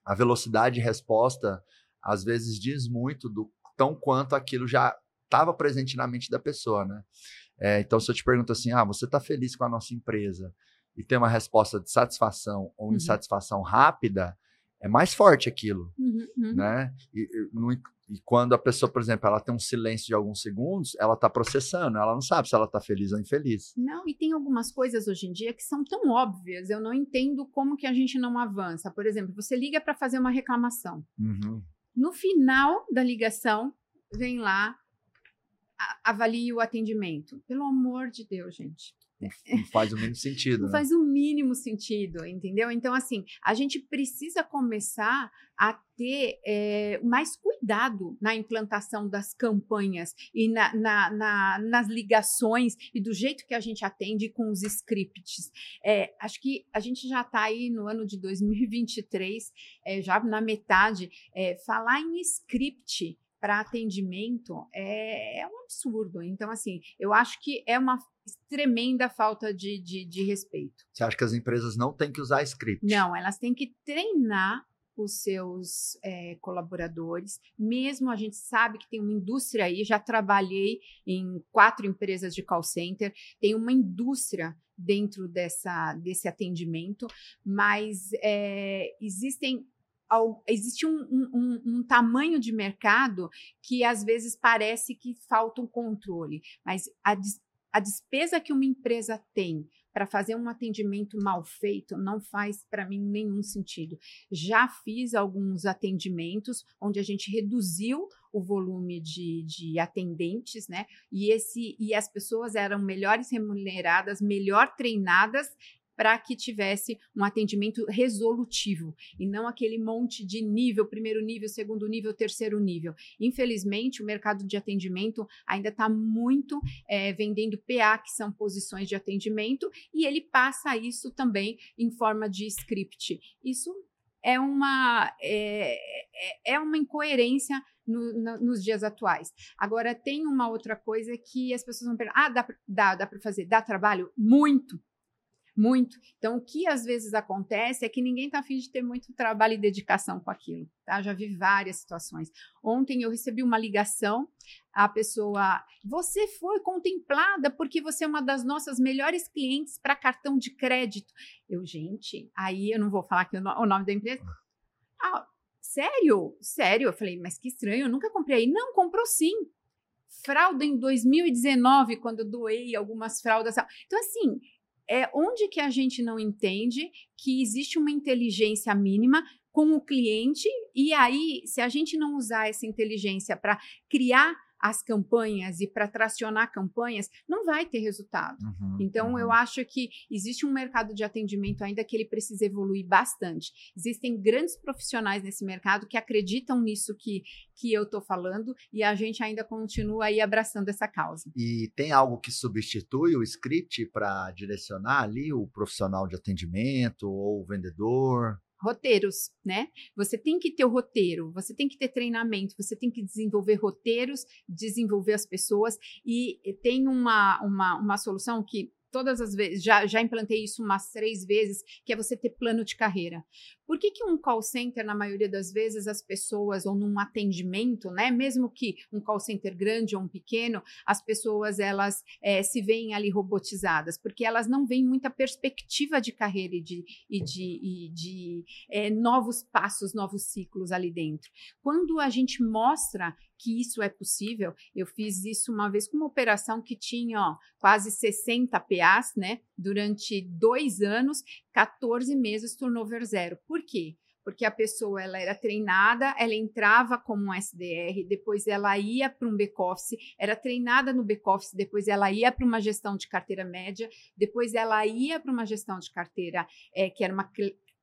a velocidade de resposta às vezes diz muito do tão quanto aquilo já estava presente na mente da pessoa, né? Então, se eu te pergunto assim, você está feliz com a nossa empresa e tem uma resposta de satisfação ou insatisfação rápida, é mais forte aquilo, né? E quando a pessoa, por exemplo, ela tem um silêncio de alguns segundos, ela está processando, ela não sabe se ela está feliz ou infeliz. Não, e tem algumas coisas hoje em dia que são tão óbvias, eu não entendo como que a gente não avança. Por exemplo, você liga para fazer uma reclamação. No final da ligação, vem lá, avalie o atendimento. Pelo amor de Deus, gente. Não faz o mínimo sentido. Não faz o mínimo sentido, entendeu? Então, assim, a gente precisa começar a ter mais cuidado na implantação das campanhas e nas ligações e do jeito que a gente atende com os scripts. Acho que a gente já está aí no ano de 2023, já na metade, falar em script para atendimento é um absurdo. Então, assim, eu acho que é uma tremenda falta de respeito. Você acha que as empresas não têm que usar script? Não, elas têm que treinar os seus colaboradores. Mesmo a gente sabe que tem uma indústria aí, já trabalhei em 4 empresas de call center, tem uma indústria dentro desse atendimento, mas existe um tamanho de mercado que às vezes parece que falta um controle, mas a despesa que uma empresa tem para fazer um atendimento mal feito não faz, para mim, nenhum sentido. Já fiz alguns atendimentos onde a gente reduziu o volume de atendentes, né? E as pessoas eram melhores remuneradas, melhor treinadas, para que tivesse um atendimento resolutivo, e não aquele monte de nível, primeiro nível, segundo nível, terceiro nível. Infelizmente, o mercado de atendimento ainda está muito vendendo PA, que são posições de atendimento, e ele passa isso também em forma de script. Isso é uma incoerência nos dias atuais. Agora, tem uma outra coisa que as pessoas vão perguntar, dá para fazer, dá trabalho? Muito. Então, o que às vezes acontece é que ninguém está afim de ter muito trabalho e dedicação com aquilo, tá? Já vi várias situações. Ontem eu recebi uma ligação, a pessoa, você foi contemplada porque você é uma das nossas melhores clientes para cartão de crédito. Gente, aí eu não vou falar aqui o nome da empresa. Sério? Eu falei, mas que estranho, eu nunca comprei aí. Não, comprou sim. Fralda em 2019, quando eu doei algumas fraldas. Então, assim, onde que a gente não entende que existe uma inteligência mínima com o cliente, e aí, se a gente não usar essa inteligência para criar as campanhas e para tracionar campanhas, não vai ter resultado. Então, eu acho que existe um mercado de atendimento ainda que ele precisa evoluir bastante. Existem grandes profissionais nesse mercado que acreditam nisso que eu estou falando, e a gente ainda continua aí abraçando essa causa. E tem algo que substitui o script para direcionar ali o profissional de atendimento ou o vendedor? Roteiros, né? Você tem que ter o roteiro, você tem que ter treinamento, você tem que desenvolver roteiros, desenvolver as pessoas, e tem uma solução que todas as vezes, já implantei isso umas 3 vezes, que é você ter plano de carreira. Por que um call center, na maioria das vezes, as pessoas, ou num atendimento, né, mesmo que um call center grande ou um pequeno, as pessoas elas se veem ali robotizadas, porque elas não veem muita perspectiva de carreira e de novos passos, novos ciclos ali dentro. Quando a gente mostra que isso é possível, eu fiz isso uma vez com uma operação que tinha quase 60 PAs, né? Durante 2 anos, 14 meses, turnover zero. Por quê? Porque a pessoa ela era treinada, ela entrava como um SDR, depois ela ia para um back-office, era treinada no back-office, depois ela ia para uma gestão de carteira média, depois ela ia para uma gestão de carteira que era uma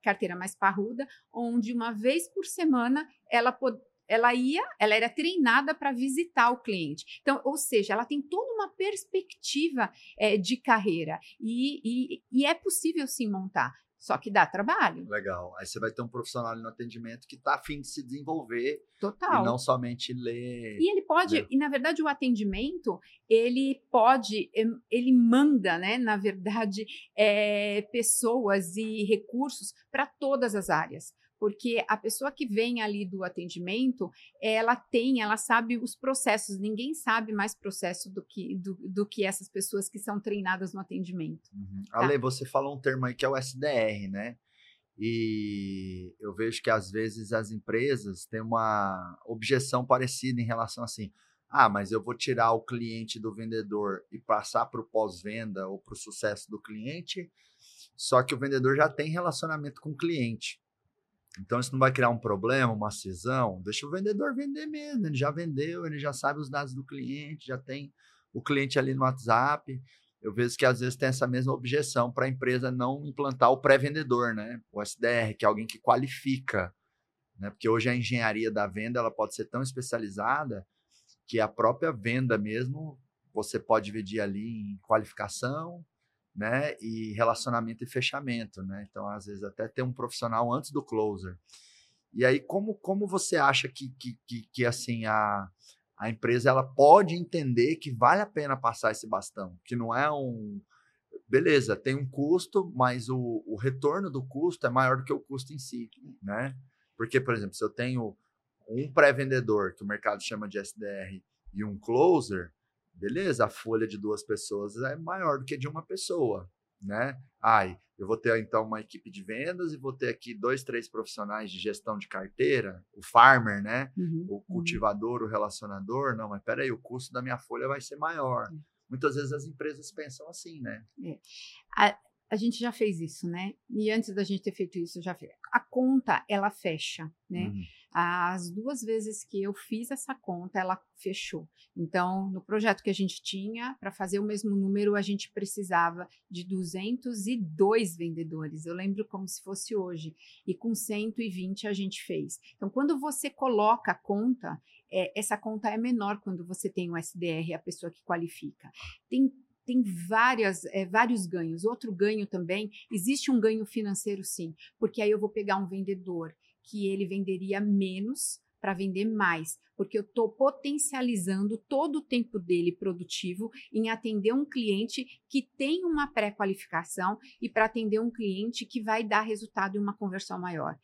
carteira mais parruda, onde uma vez por semana ela era treinada para visitar o cliente. Então, ou seja, ela tem toda uma perspectiva de carreira e é possível sim montar, só que dá trabalho. Legal. Aí você vai ter um profissional no atendimento que está a fim de se desenvolver. Total. E não somente ler. E ele pode, e na verdade o atendimento, ele manda, né, na verdade, pessoas e recursos para todas as áreas. Porque a pessoa que vem ali do atendimento, ela sabe os processos, ninguém sabe mais processo do que essas pessoas que são treinadas no atendimento. Uhum. Tá? Ale, você falou um termo aí que é o SDR, né? E eu vejo que às vezes as empresas têm uma objeção parecida em relação assim, mas eu vou tirar o cliente do vendedor e passar para o pós-venda ou para o sucesso do cliente, só que o vendedor já tem relacionamento com o cliente. Então, isso não vai criar um problema, uma cisão? Deixa o vendedor vender mesmo. Ele já vendeu, ele já sabe os dados do cliente, já tem o cliente ali no WhatsApp. Eu vejo que, às vezes, tem essa mesma objeção para a empresa não implantar o pré-vendedor, né? O SDR, que é alguém que qualifica, né? Porque hoje a engenharia da venda ela pode ser tão especializada que a própria venda mesmo você pode dividir ali em qualificação, né? E relacionamento e fechamento, né? Então, às vezes, até ter um profissional antes do closer. E aí, como você acha que assim, a empresa ela pode entender que vale a pena passar esse bastão? Que não é um... Beleza, tem um custo, mas o retorno do custo é maior do que o custo em si, né? Porque, por exemplo, se eu tenho um pré-vendedor, que o mercado chama de SDR, e um closer... Beleza, a folha de 2 pessoas é maior do que de uma pessoa, né? Eu vou ter, então, uma equipe de vendas e vou ter aqui 2, 3 profissionais de gestão de carteira, o farmer, né? Uhum, o cultivador, o relacionador. Não, mas peraí, o custo da minha folha vai ser maior. Uhum. Muitas vezes as empresas pensam assim, né? A gente já fez isso, né? E antes da gente ter feito isso, já fez. A conta, ela fecha, né? Uhum. As 2 vezes que eu fiz essa conta, ela fechou. Então, no projeto que a gente tinha, para fazer o mesmo número, a gente precisava de 202 vendedores. Eu lembro como se fosse hoje. E com 120 a gente fez. Então, quando você coloca a conta, essa conta é menor quando você tem o SDR, a pessoa que qualifica. Tem vários ganhos. Outro ganho também, existe um ganho financeiro sim, porque aí eu vou pegar um vendedor que ele venderia menos para vender mais, porque eu estou potencializando todo o tempo dele produtivo em atender um cliente que tem uma pré-qualificação e para atender um cliente que vai dar resultado em uma conversão maior.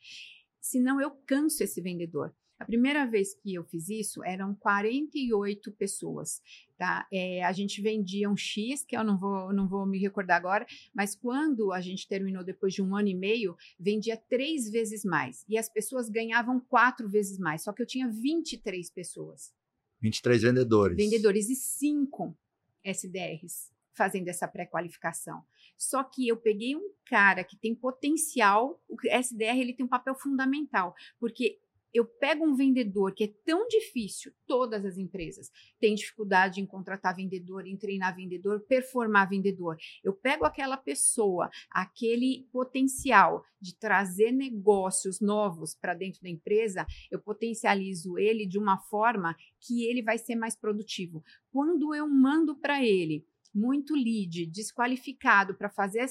Senão eu canso esse vendedor. A primeira vez que eu fiz isso, eram 48 pessoas, tá? A gente vendia um X, que eu não vou me recordar agora, mas quando a gente terminou depois de 1 ano e meio, vendia 3 vezes mais. E as pessoas ganhavam 4 vezes mais, só que eu tinha 23 pessoas. 23 vendedores. Vendedores e 5 SDRs fazendo essa pré-qualificação. Só que eu peguei um cara que tem potencial, o SDR ele tem um papel fundamental, porque... Eu pego um vendedor que é tão difícil, todas as empresas têm dificuldade em contratar vendedor, em treinar vendedor, performar vendedor. Eu pego aquela pessoa, aquele potencial de trazer negócios novos para dentro da empresa, eu potencializo ele de uma forma que ele vai ser mais produtivo. Quando eu mando para ele muito lead, desqualificado para fazer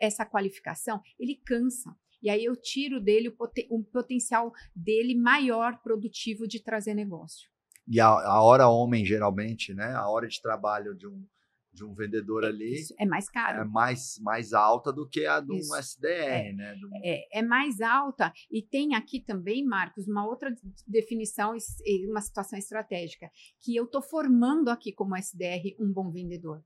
essa qualificação, ele cansa. E aí eu tiro dele o potencial dele maior produtivo de trazer negócio. E a hora homem, geralmente, né? A hora de trabalho de um de um vendedor ali é mais caro, é mais alta do que a de um SDR, né? É mais alta. E tem aqui também, Marcos, uma outra definição e uma situação estratégica, que eu estou formando aqui como SDR um bom vendedor.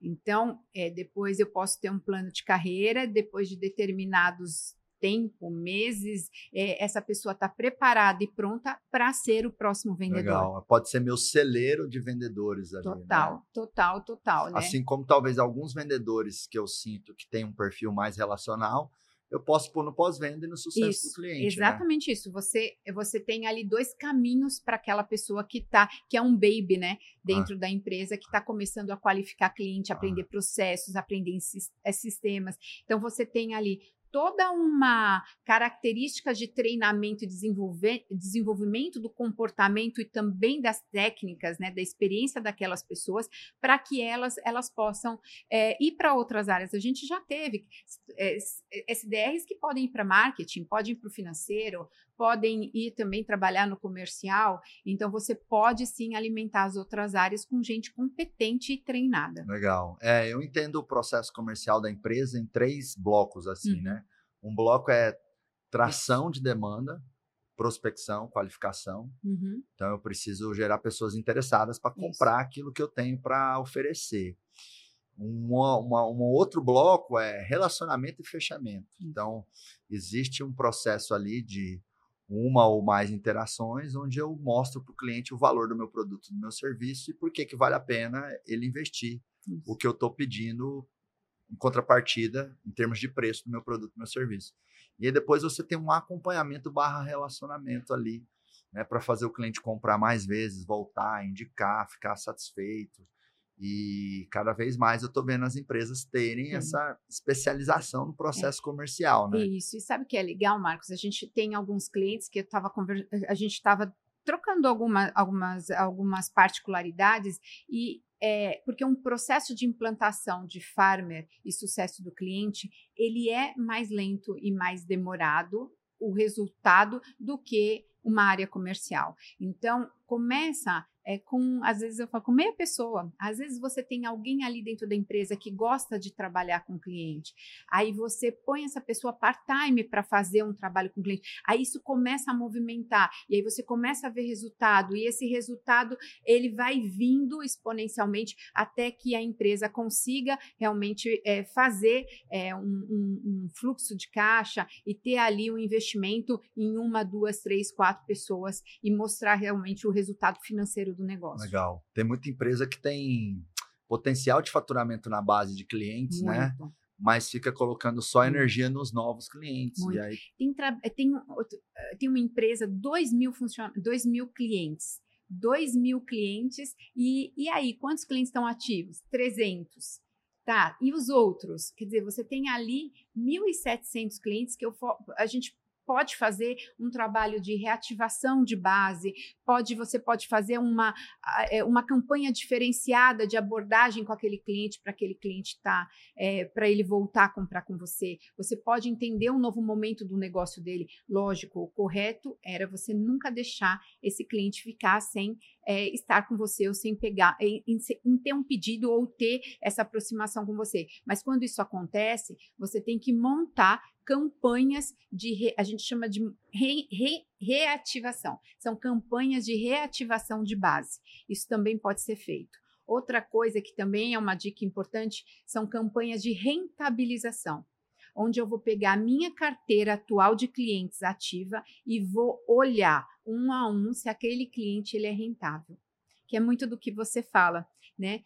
Então, depois eu posso ter um plano de carreira, depois de determinados tempo, meses, essa pessoa está preparada e pronta para ser o próximo vendedor. Legal, pode ser meu celeiro de vendedores ali. Total, né? total. Né? Assim como talvez alguns vendedores que eu sinto que tem um perfil mais relacional, eu posso pôr no pós-venda e no sucesso do cliente. Exatamente, né? Isso. Você tem ali dois caminhos para aquela pessoa que é um baby, né? Dentro da empresa, que está começando a qualificar cliente, aprender processos, aprender sistemas. Então, você tem ali toda uma característica de treinamento e desenvolvimento do comportamento e também das técnicas, né, da experiência daquelas pessoas, para que elas possam ir para outras áreas. A gente já teve SDRs que podem ir para marketing, podem ir para o financeiro, podem ir também trabalhar no comercial. Então, você pode sim alimentar as outras áreas com gente competente e treinada. Legal. Eu entendo o processo comercial da empresa em três blocos, assim, né? Um bloco é tração de demanda, prospecção, qualificação. Então, eu preciso gerar pessoas interessadas para comprar aquilo que eu tenho para oferecer. Um outro bloco é relacionamento e fechamento. Então, existe um processo ali de uma ou mais interações, onde eu mostro para o cliente o valor do meu produto, do meu serviço e por que vale a pena ele investir o que eu estou pedindo em contrapartida, em termos de preço do meu produto, do meu serviço. E aí depois você tem um acompanhamento / relacionamento ali, né, para fazer o cliente comprar mais vezes, voltar, indicar, ficar satisfeito. E cada vez mais eu estou vendo as empresas terem essa especialização no processo comercial, né? Isso, e sabe o que é legal, Marcos? A gente tem alguns clientes que a gente estava trocando algumas particularidades e porque um processo de implantação de farmer e sucesso do cliente, ele é mais lento e mais demorado o resultado do que uma área comercial. Então, começa com, às vezes eu falo, com meia pessoa. Às vezes você tem alguém ali dentro da empresa que gosta de trabalhar com o cliente. Aí você põe essa pessoa part-time para fazer um trabalho com o cliente. Aí isso começa a movimentar. E aí você começa a ver resultado. E esse resultado, ele vai vindo exponencialmente até que a empresa consiga realmente fazer um fluxo de caixa e ter ali um investimento em 1, 2, 3, 4 pessoas e mostrar realmente o resultado financeiro do negócio. Legal. Tem muita empresa que tem potencial de faturamento na base de clientes, né? Mas fica colocando só energia nos novos clientes. E aí tem uma empresa, 2 mil clientes. 2.000 clientes. E aí, quantos clientes estão ativos? 300. Tá? E os outros? Quer dizer, você tem ali 1.700 clientes que a gente pode fazer um trabalho de reativação de base, você pode fazer uma campanha diferenciada de abordagem com aquele cliente, para aquele cliente para ele voltar a comprar com você. Você pode entender um novo momento do negócio dele. Lógico, o correto era você nunca deixar esse cliente ficar sem estar com você ou sem pegar, em ter um pedido ou ter essa aproximação com você. Mas quando isso acontece, você tem que montar campanhas a gente chama de reativação. São campanhas de reativação de base. Isso também pode ser feito. Outra coisa que também é uma dica importante são campanhas de rentabilização, onde eu vou pegar a minha carteira atual de clientes ativa e vou olhar um a um se aquele cliente ele é rentável, que é muito do que você fala, né?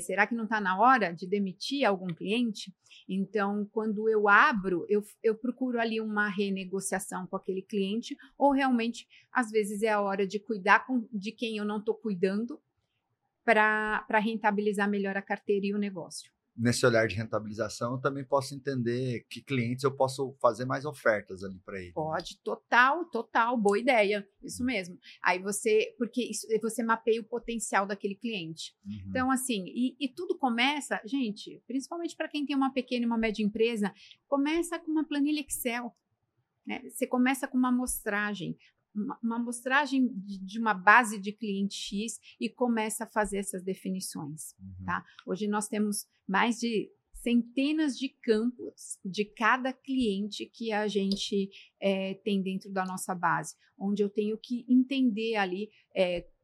Será que não está na hora de demitir algum cliente? Então, quando eu abro, eu procuro ali uma renegociação com aquele cliente, ou realmente, às vezes, é a hora de cuidar de quem eu não estou cuidando para rentabilizar melhor a carteira e o negócio. Nesse olhar de rentabilização, eu também posso entender que clientes eu posso fazer mais ofertas ali para ele. Pode, total, boa ideia, isso mesmo. Aí você mapeia o potencial daquele cliente. Então, assim, e tudo começa, gente, principalmente para quem tem uma pequena e uma média empresa, começa com uma planilha Excel, né? Você começa com uma amostragem. uma amostragem de uma base de cliente X e começa a fazer essas definições. Uhum. Tá? Hoje nós temos mais de centenas de campos de cada cliente que a gente tem dentro da nossa base, onde eu tenho que entender ali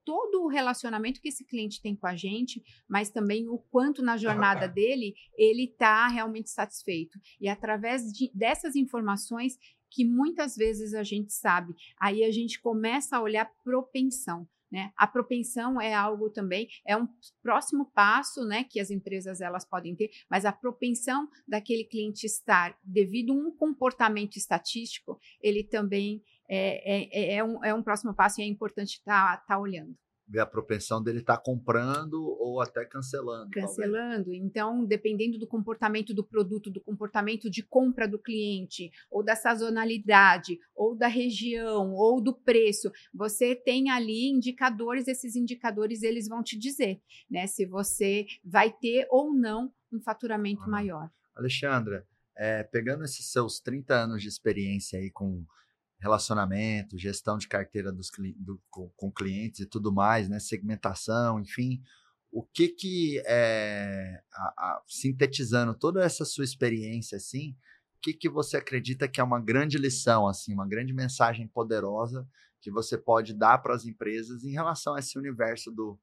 todo o relacionamento que esse cliente tem com a gente, mas também o quanto na jornada dele ele está realmente satisfeito. E através dessas informações que muitas vezes a gente sabe, aí a gente começa a olhar propensão. Né? A propensão é algo também, é um próximo passo, né, que as empresas elas podem ter, mas a propensão daquele cliente estar devido a um comportamento estatístico, ele também é um próximo passo e é importante estar olhando. Ver a propensão dele estar comprando ou até cancelando. Cancelando. Talvez. Então, dependendo do comportamento do produto, do comportamento de compra do cliente, ou da sazonalidade, ou da região, ou do preço, você tem ali indicadores, esses indicadores eles vão te dizer, né, se você vai ter ou não um faturamento maior. Alexandra, pegando esses seus 30 anos de experiência aí com relacionamento, gestão de carteira com clientes e tudo mais, né? Segmentação, enfim. O que sintetizando toda essa sua experiência, assim, o que você acredita que é uma grande lição, assim, uma grande mensagem poderosa que você pode dar para as empresas em relação a esse universo do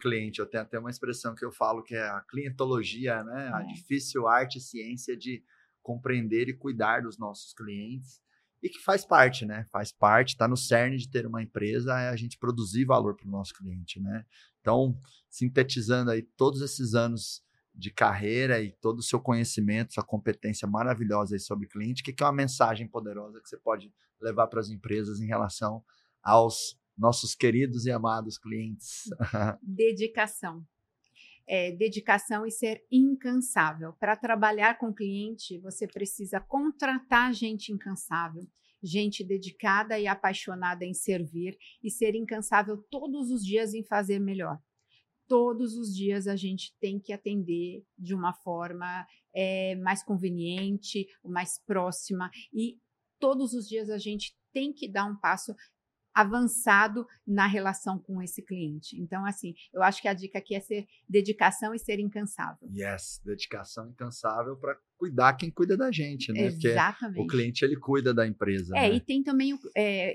cliente? Eu tenho até uma expressão que eu falo que é a clientologia, né? A difícil arte e ciência de compreender e cuidar dos nossos clientes. E que faz parte, né? Faz parte, está no cerne de ter uma empresa, é a gente produzir valor para o nosso cliente, né? Então, sintetizando aí todos esses anos de carreira e todo o seu conhecimento, sua competência maravilhosa aí sobre cliente, o que é uma mensagem poderosa que você pode levar para as empresas em relação aos nossos queridos e amados clientes? Dedicação. Dedicação e ser incansável. Para trabalhar com cliente, você precisa contratar gente incansável, gente dedicada e apaixonada em servir e ser incansável todos os dias em fazer melhor. Todos os dias a gente tem que atender de uma forma mais conveniente, mais próxima, e todos os dias a gente tem que dar um passo avançado na relação com esse cliente. Então, assim, eu acho que a dica aqui é ser dedicação e ser incansável. Yes, dedicação incansável para cuidar quem cuida da gente, né? Exatamente. Porque o cliente, ele cuida da empresa. Né? E tem também,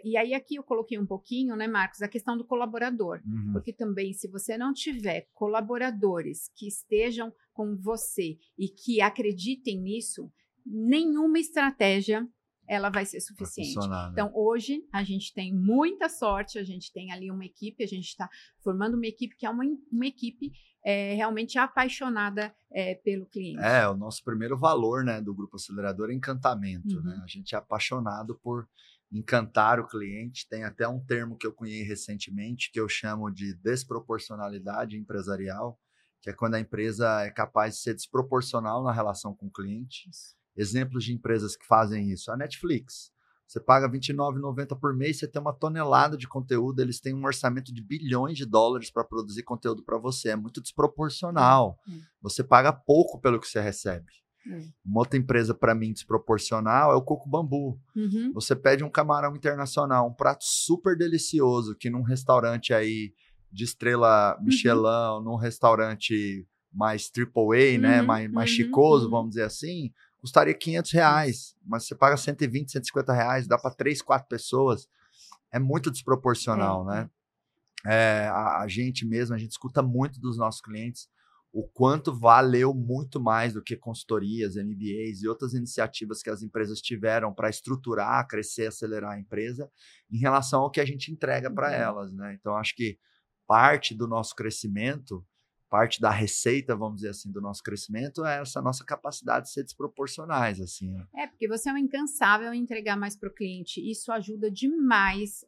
e aí aqui eu coloquei um pouquinho, né, Marcos, a questão do colaborador. Uhum. Porque também, se você não tiver colaboradores que estejam com você e que acreditem nisso, nenhuma estratégia ela vai ser suficiente. Né? Então, hoje, a gente tem muita sorte, a gente tem ali uma equipe, a gente está formando uma equipe que é uma equipe realmente apaixonada pelo cliente. O nosso primeiro valor, né, do Grupo Acelerador é encantamento. Uhum. Né? A gente é apaixonado por encantar o cliente. Tem até um termo que eu cunhei recentemente, que eu chamo de desproporcionalidade empresarial, que é quando a empresa é capaz de ser desproporcional na relação com o cliente. Isso. Exemplos de empresas que fazem isso. A Netflix, você paga R$29,90 por mês, você tem uma tonelada de conteúdo, eles têm um orçamento de bilhões de dólares para produzir conteúdo para você. É muito desproporcional. Você paga pouco pelo que você recebe. Uma outra empresa, para mim, desproporcional é o Coco Bambu. Uhum. Você pede um camarão internacional, um prato super delicioso, que num restaurante aí de estrela Michelin, num restaurante mais AAA, né? mais chicoso, vamos dizer assim, custaria R$500, mas você paga R$120, R$150, dá para 3, 4 pessoas. É muito desproporcional, né? A gente mesmo, a gente escuta muito dos nossos clientes o quanto valeu muito mais do que consultorias, MBAs e outras iniciativas que as empresas tiveram para estruturar, crescer, acelerar a empresa em relação ao que a gente entrega para elas, né? Então, acho que parte do nosso crescimento, parte da receita, vamos dizer assim, do nosso crescimento é essa nossa capacidade de ser desproporcionais, assim. Né? Porque você é um incansável em entregar mais para o cliente. Isso ajuda demais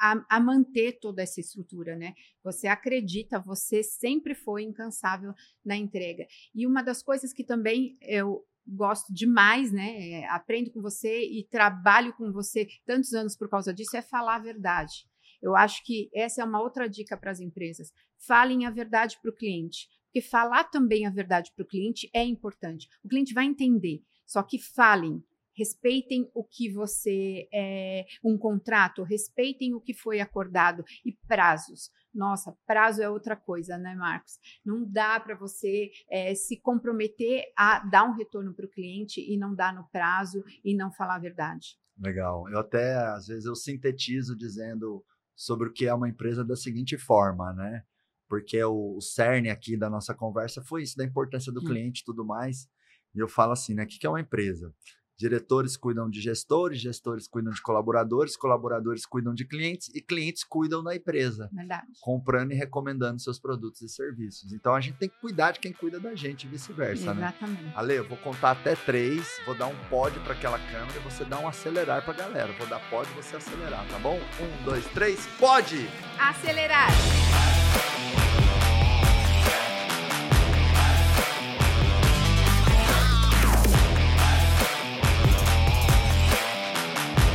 a manter toda essa estrutura, né? Você acredita, você sempre foi incansável na entrega. E uma das coisas que também eu gosto demais, né? Aprendo com você e trabalho com você tantos anos por causa disso, é falar a verdade. Eu acho que essa é uma outra dica para as empresas. Falem a verdade para o cliente, porque falar também a verdade para o cliente é importante. O cliente vai entender, só que falem, respeitem o que você um contrato, respeitem o que foi acordado e prazos. Nossa, prazo é outra coisa, né, Marcos? Não dá para você se comprometer a dar um retorno para o cliente e não dar no prazo e não falar a verdade. Legal. Eu até, às vezes, eu sintetizo dizendo sobre o que é uma empresa da seguinte forma, né? Porque o cerne aqui da nossa conversa foi isso, da importância do cliente e tudo mais. E eu falo assim, né? O que é uma empresa? Diretores cuidam de gestores, gestores cuidam de colaboradores, colaboradores cuidam de clientes e clientes cuidam da empresa. Verdade. Comprando e recomendando seus produtos e serviços. Então, a gente tem que cuidar de quem cuida da gente e vice-versa, né? Exatamente. Ale, eu vou contar até 3, vou dar um pod para aquela câmera e você dá um acelerar para a galera. Vou dar pod e você acelerar, tá bom? 1, 2, 3, pod! Acelerar!